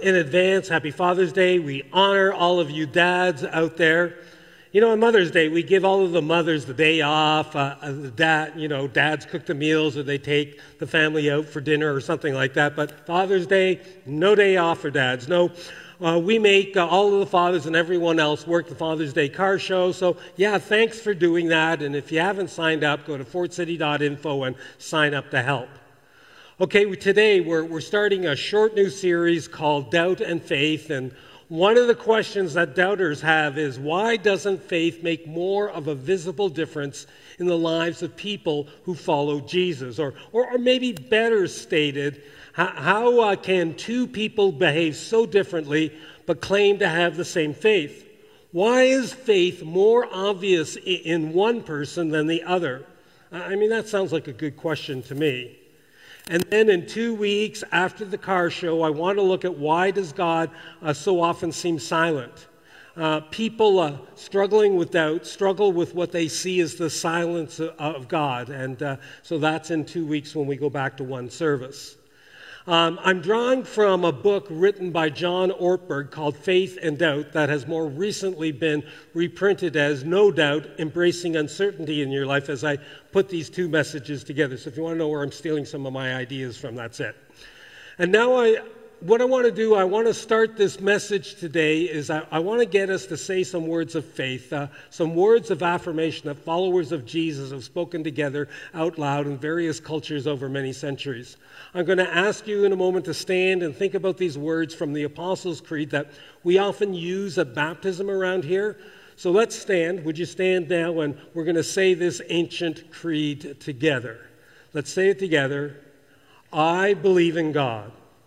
in advance, happy Father's Day. We honor all of you dads out there. You know, on Mother's Day, we give all of the mothers the day off. Dads cook the meals, or they take the family out for dinner or something like that. But Father's Day, no day off for dads. We make all of the fathers and everyone else work the Father's Day car show. So, yeah, thanks for doing that. And if you haven't signed up, go to fortcity.info and sign up to help. Okay, today we're starting a short new series called Doubt and Faith. And one of the questions that doubters have is, why doesn't faith make more of a visible difference in the lives of people who follow Jesus? Or maybe better stated, how can two people behave so differently but claim to have the same faith? Why is faith more obvious in one person than the other? I mean, that sounds like a good question to me. And then in 2 weeks after the car show, I want to look at why does God so often seem silent? People struggling with doubt struggle with what they see as the silence of God. And so that's in 2 weeks when we go back to one service. I'm drawing from a book written by John Ortberg called Faith and Doubt that has more recently been reprinted as No Doubt, Embracing Uncertainty in Your Life, as I put these two messages together. So if you want to know where I'm stealing some of my ideas from, that's it. And now I want to start this message today is I want to get us to say some words of faith, some words of affirmation that followers of Jesus have spoken together out loud in various cultures over many centuries. I'm going to ask you in a moment to stand and think about these words from the Apostles' Creed that we often use at baptism around here. So let's stand. Would you stand now? And we're going to say this ancient creed together. Let's say it together. I believe in God,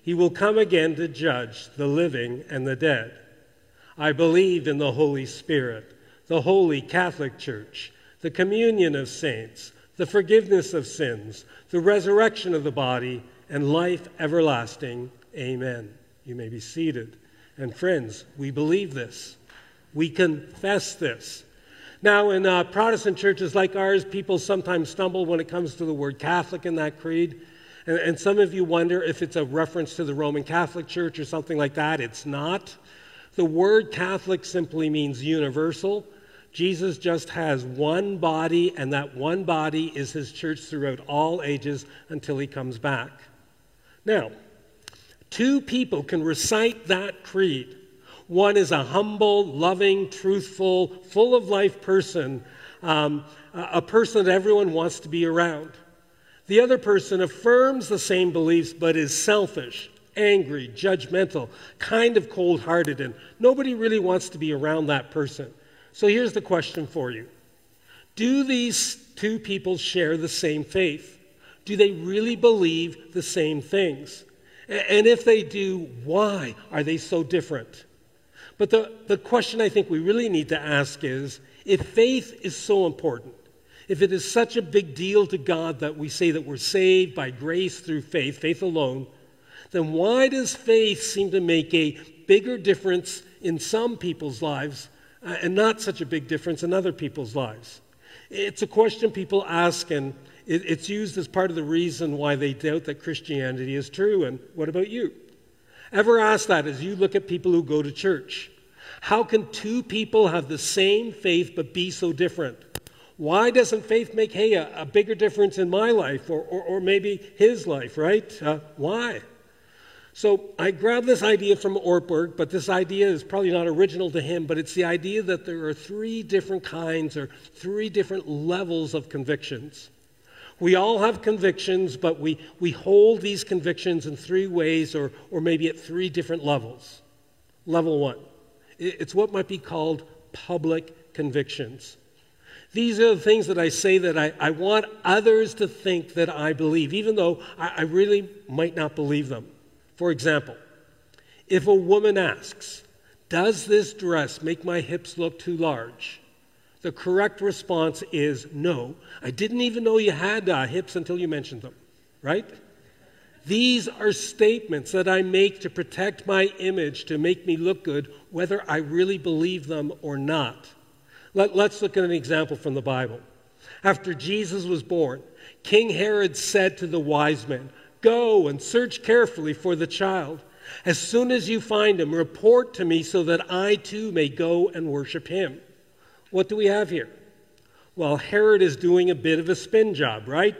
He will come again to judge the living and the dead. I believe in the Holy Spirit, the Holy Catholic Church, the communion of saints, the forgiveness of sins, the resurrection of the body, and life everlasting. Amen. You may be seated. And friends, we believe this. We confess this. Now, in Protestant churches like ours, people sometimes stumble when it comes to the word Catholic in that creed. And some of you wonder if it's a reference to the Roman Catholic Church or something like that. It's not. The word Catholic simply means universal. Jesus just has one body, and that one body is his church throughout all ages until he comes back. Now, two people can recite that creed. One is a humble, loving, truthful, full of life person, a person that everyone wants to be around. The other person affirms the same beliefs but is selfish, angry, judgmental, kind of cold-hearted, and nobody really wants to be around that person. So here's the question for you. Do these two people share the same faith? Do they really believe the same things? And if they do, why are they so different? But the question I think we really need to ask is, if faith is so important, if it is such a big deal to God that we say that we're saved by grace through faith, faith alone, then why does faith seem to make a bigger difference in some people's lives and not such a big difference in other people's lives? It's a question people ask, and it's used as part of the reason why they doubt that Christianity is true. And what about you? Ever ask that as you look at people who go to church? How can two people have the same faith but be so different? Why doesn't faith make, a bigger difference in my life or maybe his life, right? Why? So I grabbed this idea from Ortberg, but this idea is probably not original to him, but it's the idea that there are three different kinds or three different levels of convictions. We all have convictions, but we hold these convictions in three ways or maybe at three different levels. Level one, it's what might be called public convictions. These are the things that I say that I want others to think that I believe, even though I really might not believe them. For example, If a woman asks, does this dress make my hips look too large? The correct response is no. I didn't even know you had hips until you mentioned them, right? These are statements that I make to protect my image, to make me look good, whether I really believe them or not. Let's look at an example from the Bible. After Jesus was born, King Herod said to the wise men, "Go and search carefully for the child. As soon as you find him, report to me so that I too may go and worship him." What do we have here? Well, Herod is doing a bit of a spin job, right?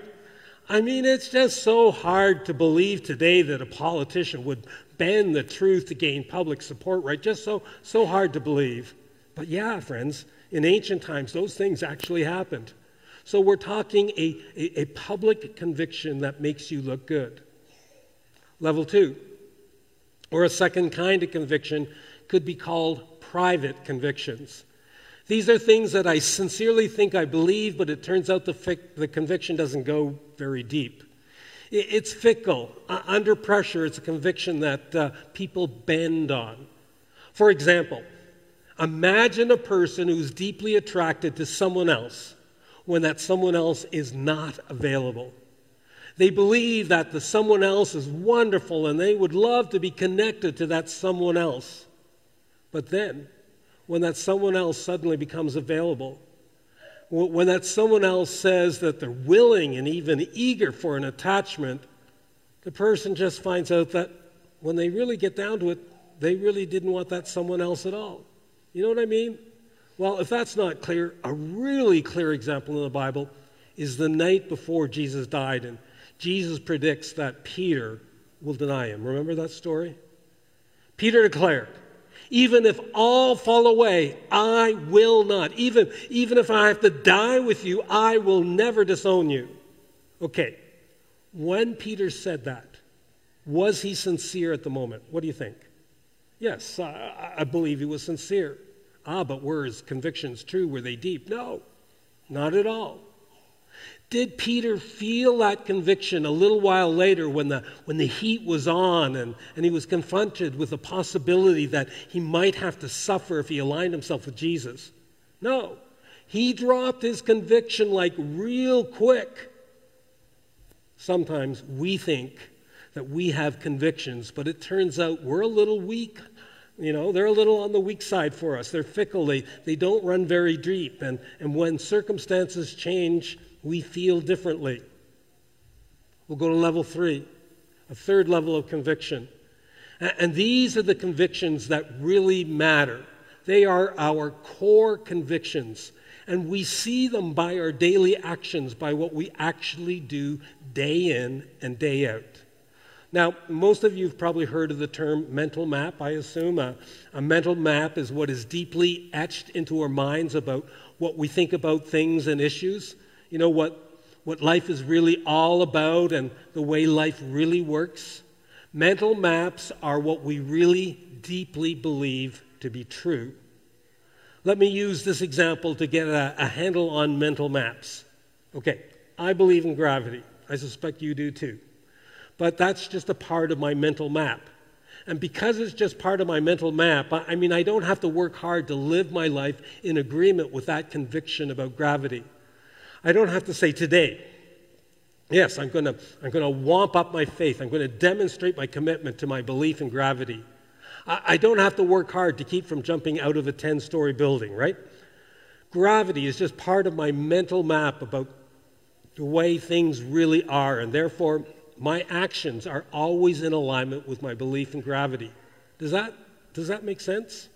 I mean, it's just so hard to believe today that a politician would bend the truth to gain public support, right? Just so hard to believe. But yeah, friends, in ancient times, those things actually happened. So we're talking a public conviction that makes you look good. Level two, or a second kind of conviction, could be called private convictions. These are things that I sincerely think I believe, but it turns out the conviction doesn't go very deep. It's fickle. Under pressure, it's a conviction that people bend on. For example, imagine a person who's deeply attracted to someone else when that someone else is not available. They believe that the someone else is wonderful and they would love to be connected to that someone else. But then, when that someone else suddenly becomes available, when that someone else says that they're willing and even eager for an attachment, the person just finds out that when they really get down to it, they really didn't want that someone else at all. You know what I mean? Well, if that's not clear, a really clear example in the Bible is the night before Jesus died, and Jesus predicts that Peter will deny him. Remember that story? Peter declared, "Even if all fall away, I will not. Even if I have to die with you, I will never disown you." Okay, when Peter said that, was he sincere at the moment? What do you think? Yes, I believe he was sincere. But were his convictions true? Were they deep? No, not at all. Did Peter feel that conviction a little while later when the heat was on and he was confronted with the possibility that he might have to suffer if he aligned himself with Jesus? No. He dropped his conviction like real quick. Sometimes we think that we have convictions, but it turns out we're a little weak. You know, they're a little on the weak side for us. They're fickle. They don't run very deep. And when circumstances change, we feel differently. We'll go to level three, a third level of conviction. And these are the convictions that really matter. They are our core convictions. And we see them by our daily actions, by what we actually do day in and day out. Now, most of you have probably heard of the term mental map, I assume. A mental map is what is deeply etched into our minds about what we think about things and issues. You know, what life is really all about and the way life really works. Mental maps are what we really deeply believe to be true. Let me use this example to get a handle on mental maps. Okay, I believe in gravity. I suspect you do too. But that's just a part of my mental map. And because it's just part of my mental map, I mean, I don't have to work hard to live my life in agreement with that conviction about gravity. I don't have to say today, yes, I'm going to wamp up my faith. I'm going to demonstrate my commitment to my belief in gravity. I don't have to work hard to keep from jumping out of a 10-story building, right? Gravity is just part of my mental map about the way things really are, and therefore my actions are always in alignment with my belief in gravity. Does that make sense?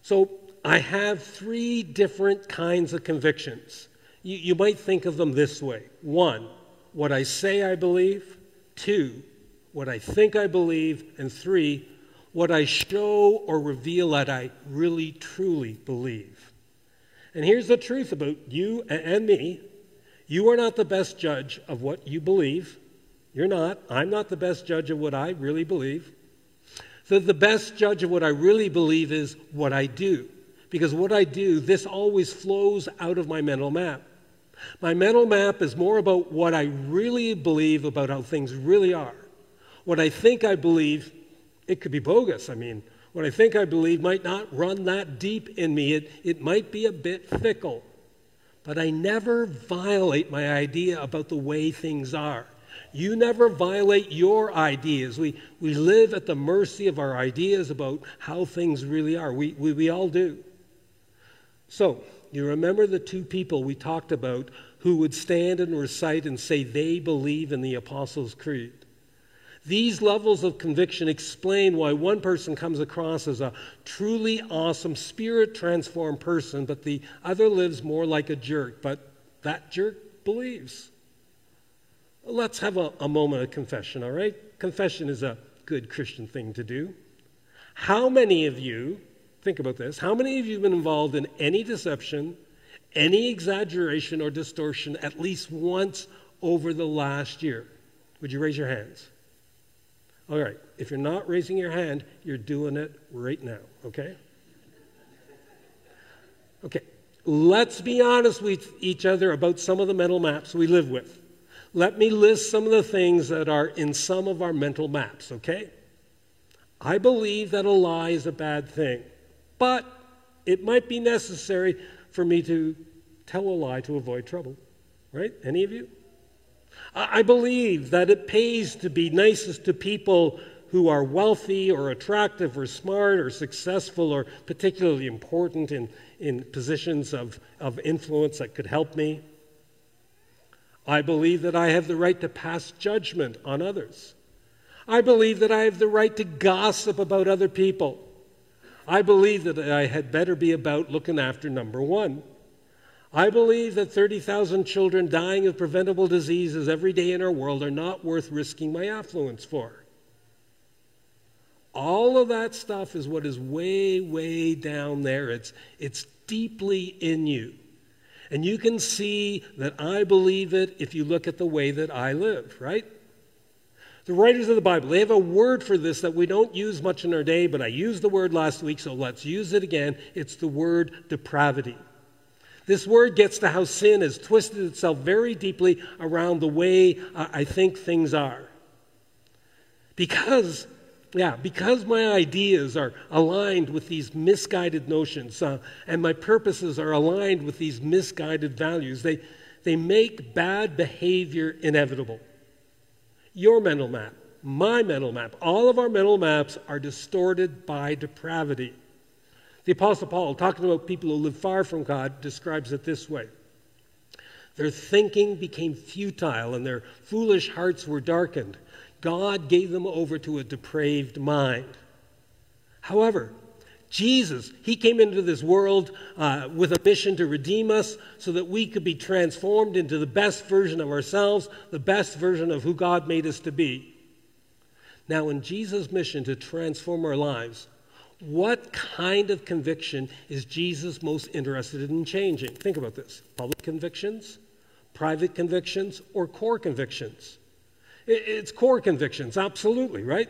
So I have three different kinds of convictions. You might think of them this way. One, what I say I believe. Two, what I think I believe. And three, what I show or reveal that I really, truly believe. And here's the truth about you and me. You are not the best judge of what you believe. You're not. I'm not the best judge of what I really believe. The best judge of what I really believe is what I do. Because what I do, this always flows out of my mental map. My mental map is more about what I really believe about how things really are. What I think I believe It could be bogus. I mean, what I think I believe might not run that deep in me. It might be a bit fickle. But I never violate my idea about the way things are. You never violate your ideas. We live at the mercy of our ideas about how things really are. We all do. So, you remember the two people we talked about who would stand and recite and say they believe in the Apostles' Creed. These levels of conviction explain why one person comes across as a truly awesome, spirit-transformed person, but the other lives more like a jerk, but that jerk believes. Let's have a moment of confession, all right? Confession is a good Christian thing to do. How many of you, think about this, how many of you have been involved in any deception, any exaggeration or distortion at least once over the last year? Would you raise your hands? All right, if you're not raising your hand, you're doing it right now, okay? Okay, let's be honest with each other about some of the mental maps we live with. Let me list some of the things that are in some of our mental maps, okay? I believe that a lie is a bad thing, but it might be necessary for me to tell a lie to avoid trouble, right? Any of you? I believe that it pays to be nicest to people who are wealthy or attractive or smart or successful or particularly important in positions of influence that could help me. I believe that I have the right to pass judgment on others. I believe that I have the right to gossip about other people. I believe that I had better be about looking after number one. I believe that 30,000 children dying of preventable diseases every day in our world are not worth risking my affluence for. All of that stuff is what is way, way down there. It's deeply in you. And you can see that I believe it if you look at the way that I live, right? The writers of the Bible, they have a word for this that we don't use much in our day, but I used the word last week, so let's use it again. It's the word depravity. This word gets to how sin has twisted itself very deeply around the way I think things are. Because my ideas are aligned with these misguided notions, and my purposes are aligned with these misguided values, they make bad behavior inevitable. Your mental map, my mental map, all of our mental maps are distorted by depravity. The Apostle Paul, talking about people who live far from God, describes it this way. Their thinking became futile and their foolish hearts were darkened. God gave them over to a depraved mind. However, Jesus, he came into this world with a mission to redeem us so that we could be transformed into the best version of ourselves, the best version of who God made us to be. Now, in Jesus' mission to transform our lives, what kind of conviction is Jesus most interested in changing? Think about this. Public convictions, private convictions, or core convictions? It's core convictions, absolutely, right?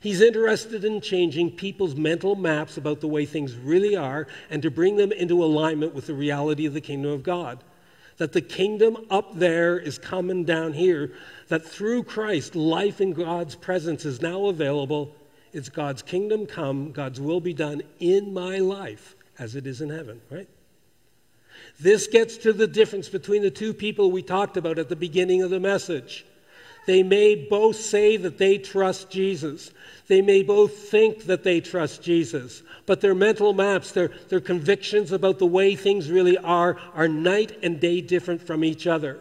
He's interested in changing people's mental maps about the way things really are and to bring them into alignment with the reality of the kingdom of God. That the kingdom up there is coming down here, that through Christ, life in God's presence is now available. It's God's kingdom come, God's will be done in my life as it is in heaven, right? This gets to the difference between the two people we talked about at the beginning of the message. They may both say that they trust Jesus. They may both think that they trust Jesus. But their mental maps, their convictions about the way things really are night and day different from each other.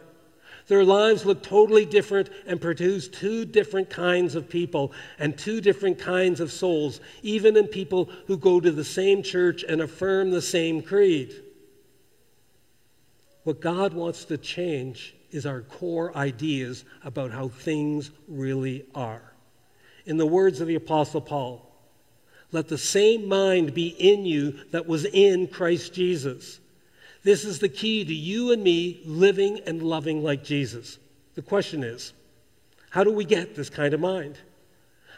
Their lives look totally different and produce two different kinds of people and two different kinds of souls, even in people who go to the same church and affirm the same creed. What God wants to change is our core ideas about how things really are. In the words of the Apostle Paul, let the same mind be in you that was in Christ Jesus. This is the key to you and me living and loving like Jesus. The question is, how do we get this kind of mind?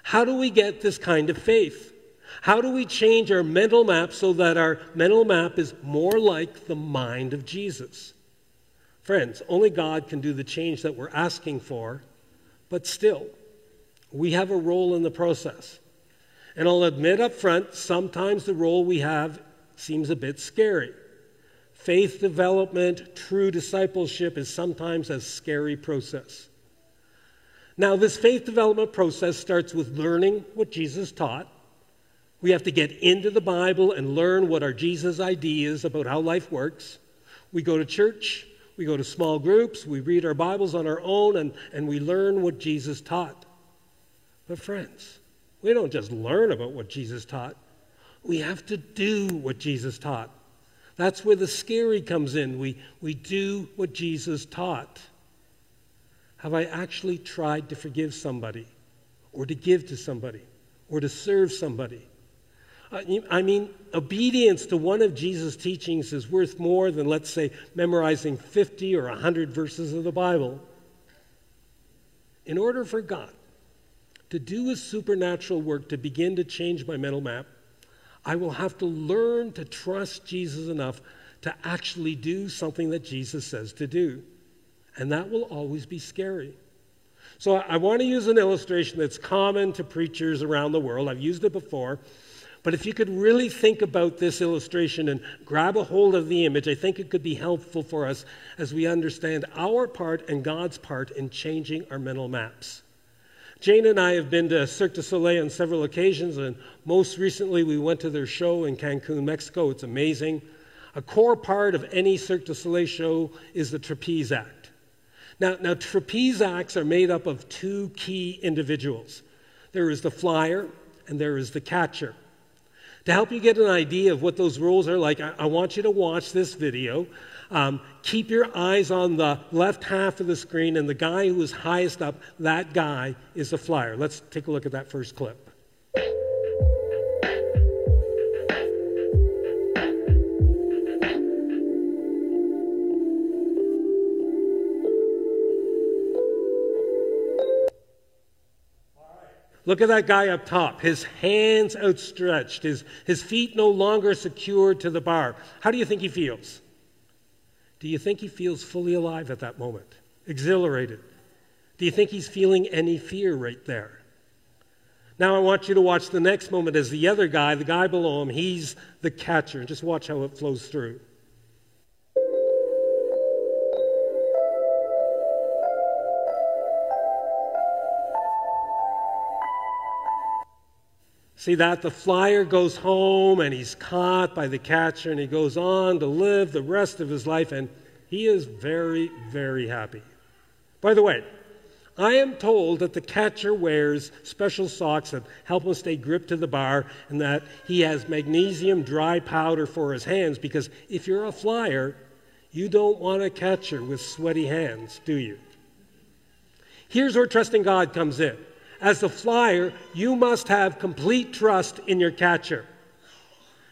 How do we get this kind of faith? How do we change our mental map so that our mental map is more like the mind of Jesus? Friends, only God can do the change that we're asking for, but still, we have a role in the process. And I'll admit up front, sometimes the role we have seems a bit scary. Faith development, true discipleship is sometimes a scary process. Now, this faith development process starts with learning what Jesus taught. We have to get into the Bible and learn what our Jesus idea is about how life works. We go to church, we go to small groups, we read our Bibles on our own, and we learn what Jesus taught. But friends, we don't just learn about what Jesus taught. We have to do what Jesus taught. That's where the scary comes in. We do what Jesus taught. Have I actually tried to forgive somebody or to give to somebody or to serve somebody? I mean, obedience to one of Jesus' teachings is worth more than, let's say, memorizing 50 or 100 verses of the Bible. In order for God to do his supernatural work to begin to change my mental map, I will have to learn to trust Jesus enough to actually do something that Jesus says to do. And that will always be scary. So I want to use an illustration that's common to preachers around the world. I've used it before. But if you could really think about this illustration and grab a hold of the image, I think it could be helpful for us as we understand our part and God's part in changing our mental maps. Jane and I have been to Cirque du Soleil on several occasions, and most recently we went to their show in Cancun, Mexico. It's amazing. A core part of any Cirque du Soleil show is the trapeze act. Now trapeze acts are made up of two key individuals. There is the flyer, and there is the catcher. To help you get an idea of what those roles are like, I want you to watch this video. Keep your eyes on the left half of the screen, and the guy who is highest up, that guy is the flyer. Let's take a look at that first clip. Look at that guy up top, his hands outstretched, his feet no longer secured to the bar. How do you think he feels? Do you think he feels fully alive at that moment, exhilarated? Do you think he's feeling any fear right there? Now I want you to watch the next moment as the other guy, the guy below him, he's the catcher. Just watch how it flows through. See that? The flyer goes home and he's caught by the catcher, and he goes on to live the rest of his life, and he is very, very happy. By the way, I am told that the catcher wears special socks that help him stay gripped to the bar, and that he has magnesium dry powder for his hands, because if you're a flyer, you don't want a catcher with sweaty hands, do you? Here's where trusting God comes in. As the flyer, you must have complete trust in your catcher.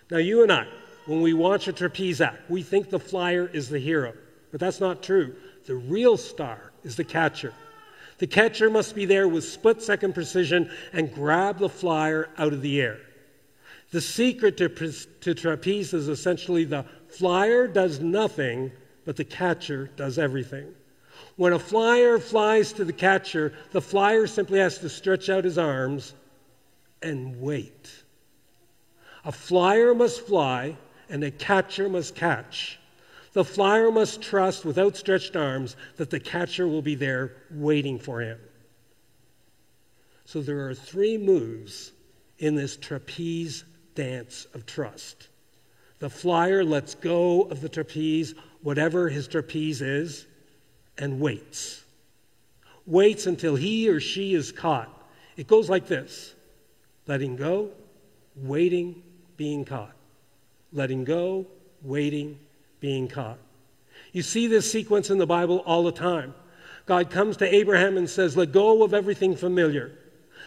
Now, you and I, when we watch a trapeze act, we think the flyer is the hero, but that's not true. The real star is the catcher. The catcher must be there with split-second precision and grab the flyer out of the air. The secret to trapeze is essentially the flyer does nothing, but the catcher does everything. When a flyer flies to the catcher, the flyer simply has to stretch out his arms and wait. A flyer must fly, and a catcher must catch. The flyer must trust with outstretched arms that the catcher will be there waiting for him. So there are three moves in this trapeze dance of trust. The flyer lets go of the trapeze, whatever his trapeze is, and waits. Waits until he or she is caught. It goes like this: letting go, waiting, being caught. Letting go, waiting, being caught. You see this sequence in the Bible all the time. God comes to Abraham and says, let go of everything familiar.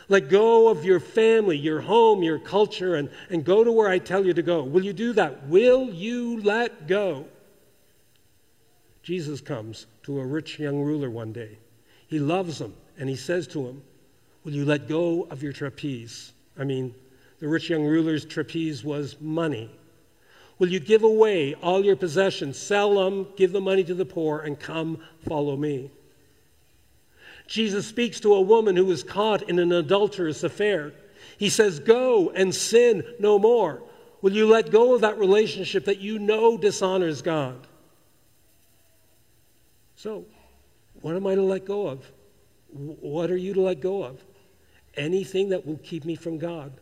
Let go of your family, your home, your culture, and go to where I tell you to go. Will you do that? Will you let go? Jesus comes to a rich young ruler one day. He loves him, and he says to him, will you let go of your trapeze? I mean, the rich young ruler's trapeze was money. Will you give away all your possessions, sell them, give the money to the poor, and come follow me? Jesus speaks to a woman who was caught in an adulterous affair. He says, go and sin no more. Will you let go of that relationship that you know dishonors God? So, what am I to let go of? What are you to let go of? Anything that will keep me from God.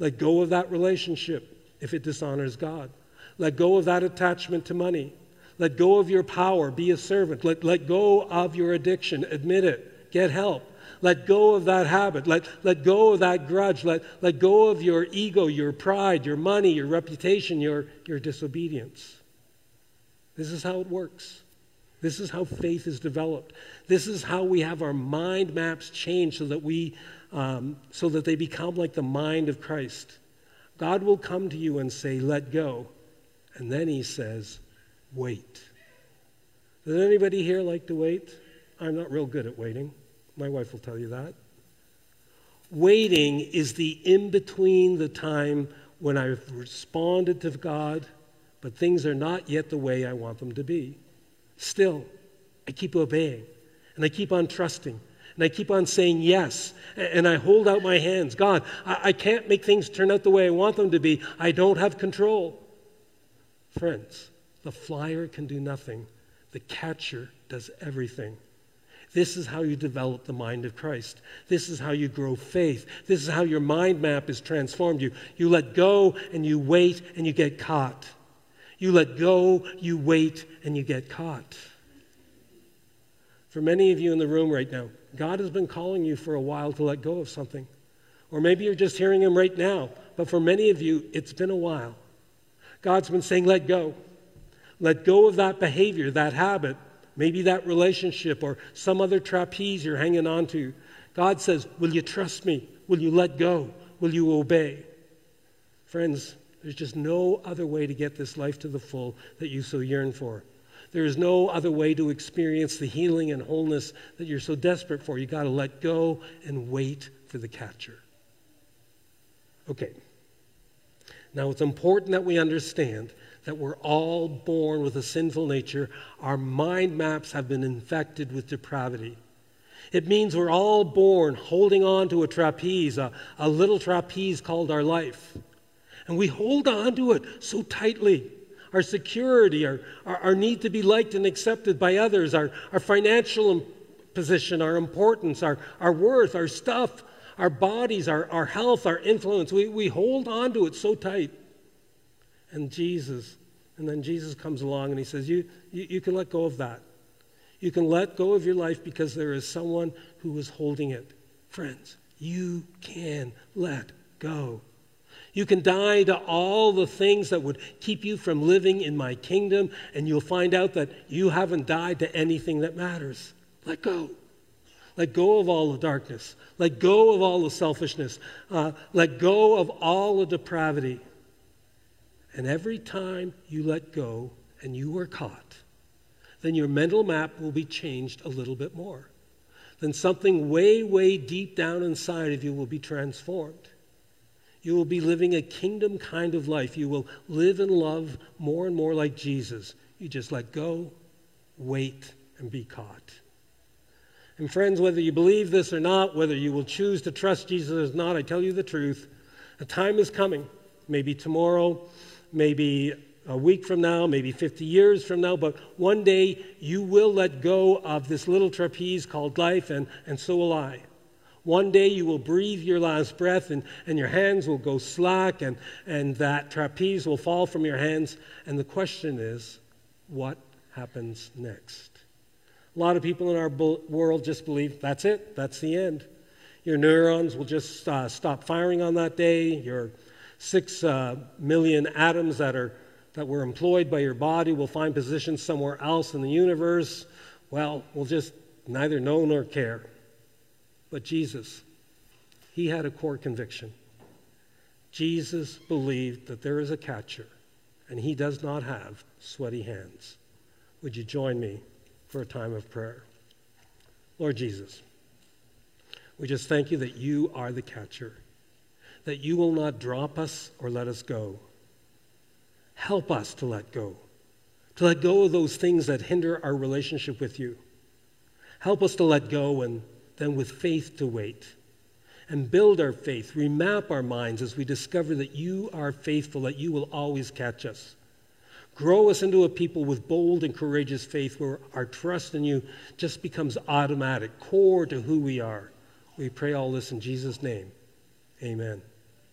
Let go of that relationship if it dishonors God. Let go of that attachment to money. Let go of your power. Be a servant. Let go of your addiction. Admit it. Get help. Let go of that habit. Let go of that grudge. Let go of your ego, your pride, your money, your reputation, your disobedience. This is how it works. This is how faith is developed. This is how we have our mind maps changed so that they become like the mind of Christ. God will come to you and say, let go. And then he says, wait. Does anybody here like to wait? I'm not real good at waiting. My wife will tell you that. Waiting is the in-between, the time when I've responded to God, but things are not yet the way I want them to be. Still, I keep obeying, and I keep on trusting, and I keep on saying yes, and I hold out my hands. God, I can't make things turn out the way I want them to be. I don't have control. Friends, the flyer can do nothing. The catcher does everything. This is how you develop the mind of Christ. This is how you grow faith. This is how your mind map is transformed. You let go, and you wait, and you get caught. You let go, you wait, and you get caught. For many of you in the room right now, God has been calling you for a while to let go of something. Or maybe you're just hearing him right now, but for many of you, it's been a while. God's been saying, let go. Let go of that behavior, that habit, maybe that relationship or some other trapeze you're hanging on to. God says, will you trust me? Will you let go? Will you obey? Friends, there's just no other way to get this life to the full that you so yearn for. There is no other way to experience the healing and wholeness that you're so desperate for. You got to let go and wait for the catcher. Okay. Now, it's important that we understand that we're all born with a sinful nature. Our mind maps have been infected with depravity. It means we're all born holding on to a trapeze, a little trapeze called our life. And we hold on to it so tightly. Our security, our need to be liked and accepted by others, our financial position, our importance, our worth, our stuff, our bodies, our health, our influence. We hold on to it so tight. And then Jesus comes along and he says, you can let go of that. You can let go of your life because there is someone who is holding it. Friends, you can let go. You can die to all the things that would keep you from living in my kingdom, and you'll find out that you haven't died to anything that matters. Let go. Let go of all the darkness. Let go of all the selfishness. Let go of all the depravity. And every time you let go and you are caught, then your mental map will be changed a little bit more. Then something way, way deep down inside of you will be transformed. You will be living a kingdom kind of life. You will live and love more and more like Jesus. You just let go, wait, and be caught. And friends, whether you believe this or not, whether you will choose to trust Jesus or not, I tell you the truth, a time is coming, maybe tomorrow, maybe a week from now, maybe 50 years from now, but one day you will let go of this little trapeze called life, and so will I. One day you will breathe your last breath, and your hands will go slack, and that trapeze will fall from your hands. And the question is, what happens next? A lot of people in our world just believe that's it. That's the end. Your neurons will just stop firing on that day. Your 6 million atoms that were employed by your body will find positions somewhere else in the universe. Well, we'll just neither know nor care. But Jesus, he had a core conviction. Jesus believed that there is a catcher, and he does not have sweaty hands. Would you join me for a time of prayer? Lord Jesus, we just thank you that you are the catcher, that you will not drop us or let us go. Help us to let go of those things that hinder our relationship with you. Help us to let go and then with faith to wait. and build our faith, remap our minds as we discover that you are faithful, that you will always catch us. Grow us into a people with bold and courageous faith where our trust in you just becomes automatic, core to who we are. We pray all this in Jesus' name. Amen.